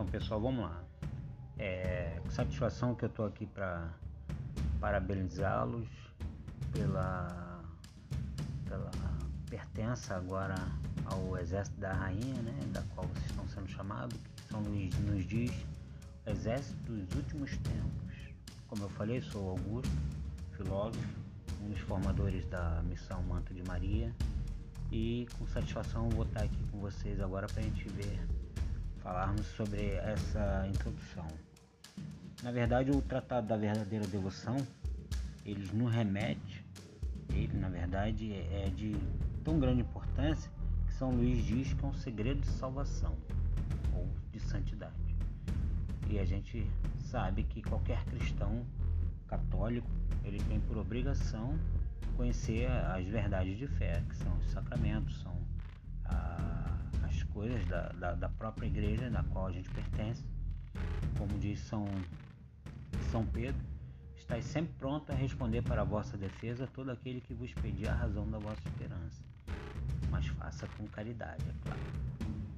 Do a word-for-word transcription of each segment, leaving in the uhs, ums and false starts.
Então, pessoal, vamos lá. É com satisfação que eu estou aqui para parabenizá-los pela, pela pertença agora ao Exército da Rainha, né, da qual vocês estão sendo chamados, que São Luís nos diz, o Exército dos Últimos Tempos. Como eu falei, sou Augusto, filósofo, um dos formadores da missão Manto de Maria, e com satisfação vou estar aqui com vocês agora para a gente ver, falarmos sobre essa introdução. Na verdade, o Tratado da Verdadeira Devoção, ele nos remete, ele na verdade é de tão grande importância que São Luís diz que é um segredo de salvação ou de santidade. E a gente sabe que qualquer cristão católico, ele tem por obrigação conhecer as verdades de fé, que são os sacramentos, são a, as coisas da, da, da própria igreja na qual a gente pertence. Como diz São, São Pedro, estáis sempre pronto a responder para a vossa defesa todo aquele que vos pedir a razão da vossa esperança, mas faça com caridade, é claro.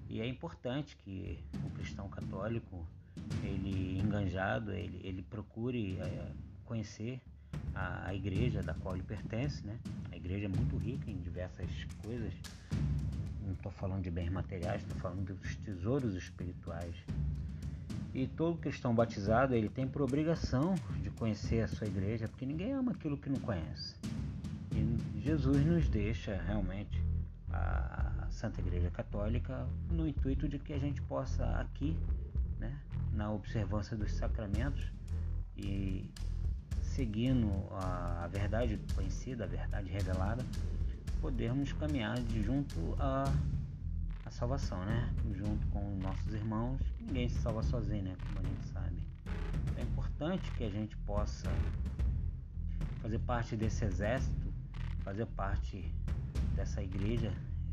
E é importante que o cristão católico, ele enganjado, ele, ele procure é, conhecer a, a igreja da qual ele pertence, né? A igreja é muito rica em diversas coisas, não estou falando de bens materiais, estou falando dos tesouros espirituais. E todo cristão batizado, ele tem por obrigação de conhecer a sua igreja, porque ninguém ama aquilo que não conhece. E Jesus nos deixa realmente a Santa Igreja Católica no intuito de que a gente possa aqui, né, na observância dos sacramentos e seguindo a verdade conhecida, a verdade revelada, podermos caminhar de junto a a salvação, né? Junto com nossos irmãos. Ninguém se salva sozinho, né? Como a gente sabe. É importante que a gente possa fazer parte desse exército, fazer parte dessa igreja,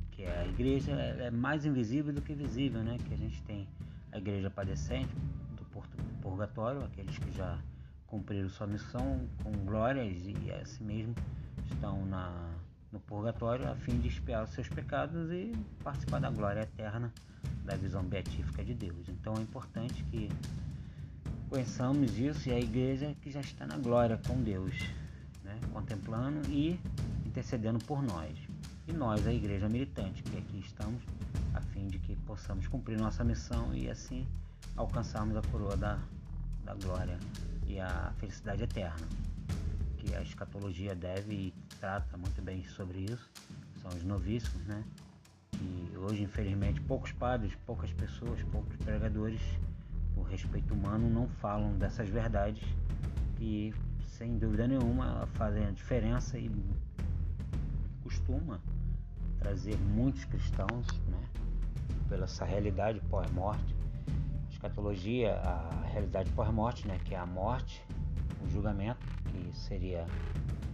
que é a igreja é mais invisível do que visível, né? Que a gente tem a igreja padecente do purgatório, aqueles que já cumpriram sua missão com glórias e assim mesmo estão na no purgatório a fim de expiar os seus pecados e participar da glória eterna da visão beatífica de Deus. Então é importante que conheçamos isso, e a igreja que já está na glória com Deus, né, contemplando e intercedendo por nós, e nós, a igreja militante, que aqui estamos a fim de que possamos cumprir nossa missão e assim alcançarmos a coroa da, da glória e a felicidade eterna, que a escatologia deve e trata muito bem sobre isso. São os novíssimos, né? E hoje, infelizmente, poucos padres, poucas pessoas, poucos pregadores, por respeito humano, não falam dessas verdades que, sem dúvida nenhuma, fazem a diferença e costuma trazer muitos cristãos, né, pela essa realidade pós-morte. Escatologia, a realidade pós-morte, né, que é a morte, o julgamento, que seria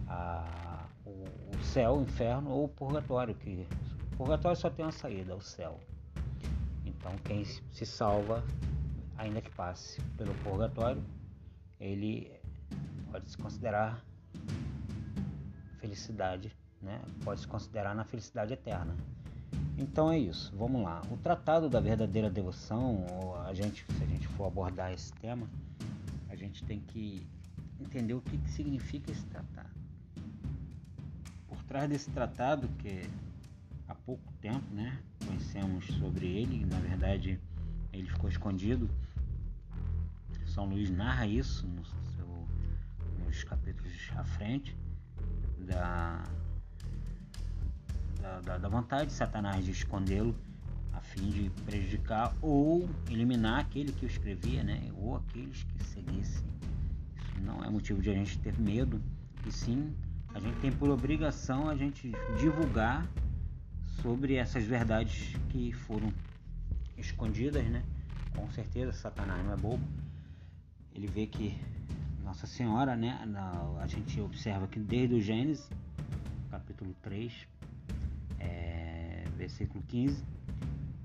a, o, o céu, o inferno ou o purgatório, que o purgatório só tem uma saída, o céu. Então quem se salva, ainda que passe pelo purgatório, ele pode se considerar felicidade, né? Pode se considerar na felicidade eterna. Então é isso, vamos lá. O Tratado da Verdadeira Devoção, a gente, se a gente for abordar esse tema, a gente tem que entender o que, que significa esse tratado. Por trás desse tratado, que há pouco tempo, né, conhecemos sobre ele, na verdade ele ficou escondido, São Luís narra isso no seu, nos capítulos à frente, da, da, da vontade de Satanás de escondê-lo a fim de prejudicar ou eliminar aquele que o escrevia, né, ou aqueles que seguissem. Isso não é motivo de a gente ter medo, e sim a gente tem por obrigação a gente divulgar sobre essas verdades que foram escondidas, né? Com certeza Satanás não é bobo, ele vê que Nossa Senhora, né, a gente observa que desde o Gênesis capítulo três, é, versículo quinze,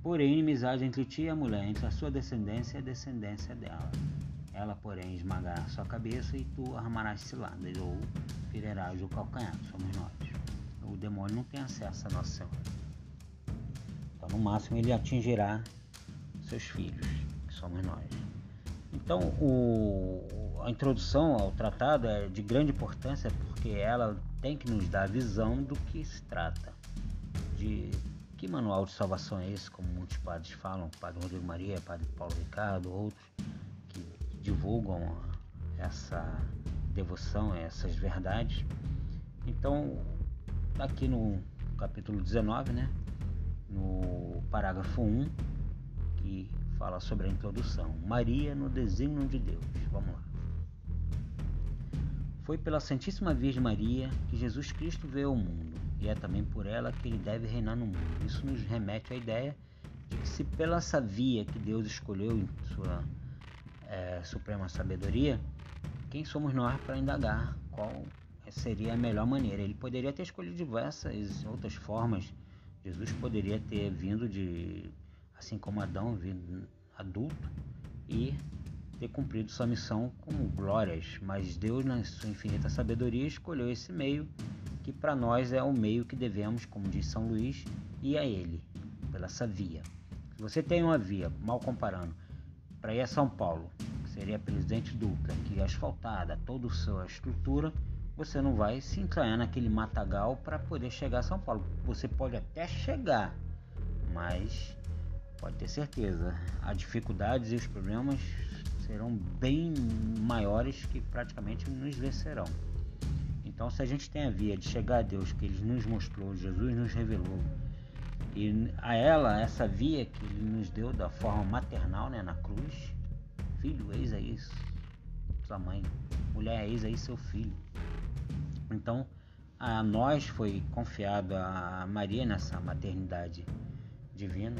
porém inimizade entre ti e a mulher, entre a sua descendência e a descendência dela, ela porém esmagará sua cabeça e tu armarás ciladas, ou ferirás o calcanhar, somos nós. O demônio não tem acesso a Nossa Senhora, então no máximo ele atingirá seus filhos, que somos nós. Então, o, a introdução ao tratado é de grande importância porque ela tem que nos dar a visão do que se trata. De que manual de salvação é esse, como muitos padres falam, Padre Rodrigo Maria, Padre Paulo Ricardo, outros que divulgam essa devoção, essas verdades. Então, aqui no capítulo dezenove, né, no parágrafo um, que fala sobre a introdução. Maria no desígnio de Deus. Vamos lá. Foi pela Santíssima Virgem Maria que Jesus Cristo veio ao mundo, e é também por ela que ele deve reinar no mundo. Isso nos remete à ideia de que, se pela essa via que Deus escolheu em sua é, suprema sabedoria, quem somos nós para indagar qual seria a melhor maneira? Ele poderia ter escolhido diversas outras formas. Jesus poderia ter vindo de, assim como Adão, vindo adulto e ter cumprido sua missão com glórias, mas Deus, na sua infinita sabedoria, escolheu esse meio que para nós é o meio que devemos, como diz São Luís, ir a ele, pela essa via. Se você tem uma via, mal comparando, para ir a São Paulo, que seria Presidente Dutra, que é asfaltada, toda a sua estrutura, você não vai se entranhar naquele matagal para poder chegar a São Paulo. Você pode até chegar, mas pode ter certeza, as dificuldades e os problemas serão bem maiores, que praticamente nos vencerão. Então, se a gente tem a via de chegar a Deus, que ele nos mostrou, Jesus nos revelou, e a ela, essa via que ele nos deu da forma maternal, né, na cruz, filho, eis aí sua mãe, mulher, eis aí seu filho. Então, a nós foi confiado a Maria nessa maternidade divina,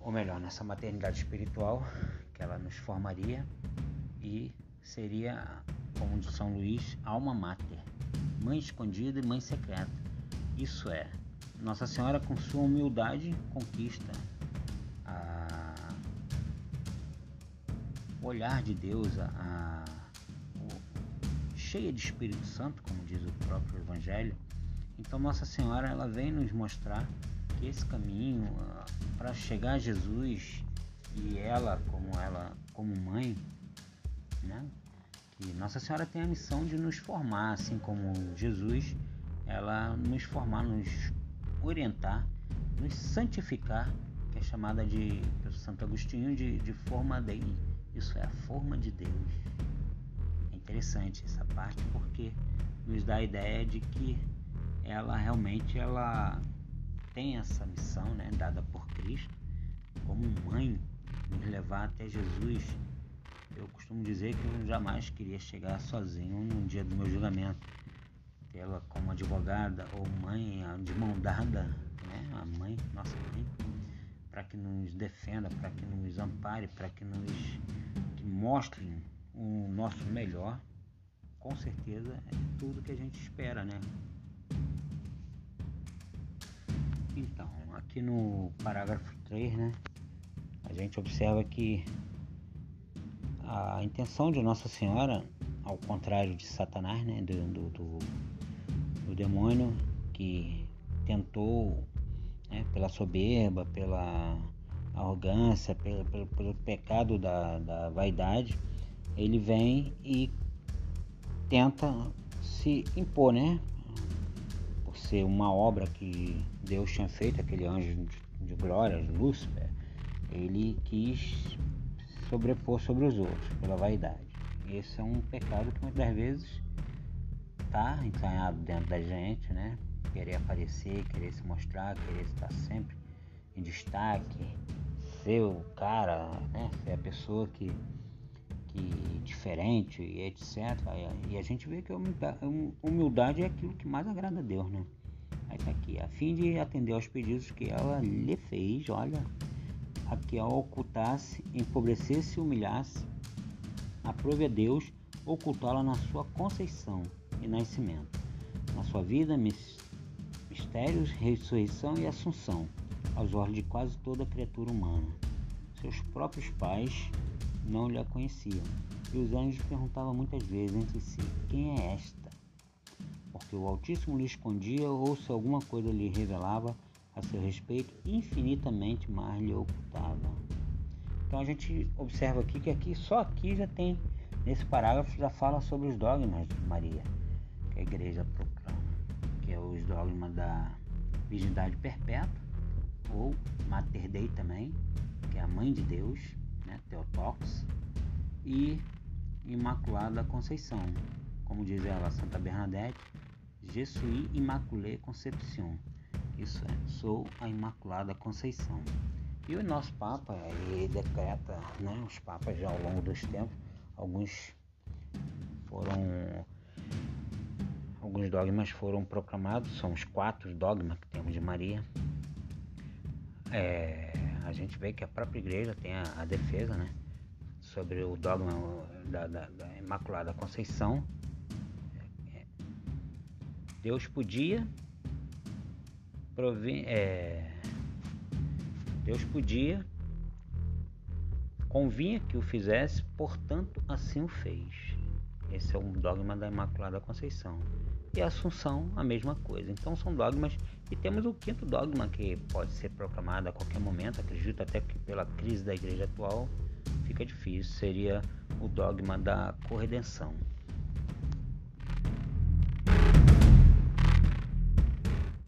ou melhor, nessa maternidade espiritual que ela nos formaria, e seria, como diz São Luís, alma mater, mãe escondida e mãe secreta. Isso é, Nossa Senhora, com sua humildade, conquista a... o olhar de Deus, a... cheia de Espírito Santo, como diz o próprio Evangelho. Então, Nossa Senhora, ela vem nos mostrar que esse caminho para chegar a Jesus, e ela como ela como mãe, né, que Nossa Senhora tem a missão de nos formar, assim como Jesus, ela nos formar, nos orientar, nos santificar, que é chamada de, pelo Santo Agostinho, de, de forma dei. Isso é a forma de Deus. Interessante essa parte, porque nos dá a ideia de que ela realmente ela tem essa missão, né, dada por Cristo como mãe, nos levar até Jesus. Eu costumo dizer que eu jamais queria chegar sozinho no dia do meu julgamento, tê-la como advogada ou mãe de mão dada, né, a mãe, nossa mãe, para que nos defenda, para que nos ampare, para que nos que mostre o nosso melhor. Com certeza é tudo que a gente espera, né? Então, aqui no parágrafo três, né, a gente observa que a intenção de Nossa Senhora, ao contrário de Satanás, né, do, do, do, do demônio, que tentou, né, pela soberba, pela arrogância, pelo, pelo, pelo pecado da, da vaidade, ele vem e tenta se impor, né? Por ser uma obra que Deus tinha feito, aquele anjo de glória, Lúcifer, ele quis sobrepor sobre os outros, pela vaidade. Esse é um pecado que muitas vezes está entranhado dentro da gente, né? Querer aparecer, querer se mostrar, querer estar sempre em destaque, ser o cara, né? Ser a pessoa que... E diferente, e etc. E a gente vê que a humildade é aquilo que mais agrada a Deus, né? Aí tá aqui, a fim de atender aos pedidos que ela lhe fez, olha, a que ela ocultasse, empobrecesse e humilhasse, aprove a Deus ocultá-la na sua conceição e nascimento, na sua vida, mistérios, ressurreição e assunção, aos olhos de quase toda a criatura humana. Seus próprios pais não lhe a conheciam, e os anjos perguntavam muitas vezes entre si, quem é esta? Porque o Altíssimo lhe escondia, ou se alguma coisa lhe revelava a seu respeito, infinitamente mais lhe ocultava. Então a gente observa aqui que aqui, só aqui já tem, nesse parágrafo já fala sobre os dogmas de Maria, que a igreja proclama, que é os dogmas da virgindade perpétua, ou Mater Dei também, que é a mãe de Deus, né, Teotóx, e Imaculada Conceição, como diz ela, Santa Bernadette, Je suis Immaculée Conception, isso é, sou a Imaculada Conceição. E o nosso Papa, ele decreta, né, os papas já ao longo dos tempos, alguns foram, alguns dogmas foram proclamados, são os quatro dogmas que temos de Maria. É, a gente vê que a própria igreja tem a, a defesa, né, sobre o dogma da, da, da Imaculada Conceição. Deus podia provir, é, Deus podia convinha que o fizesse, portanto assim o fez. Esse é um dogma da Imaculada Conceição. E a Assunção, a mesma coisa. Então são dogmas. E temos o quinto dogma, que pode ser proclamado a qualquer momento. Acredito até que pela crise da igreja atual fica difícil. Seria o dogma da Corredenção.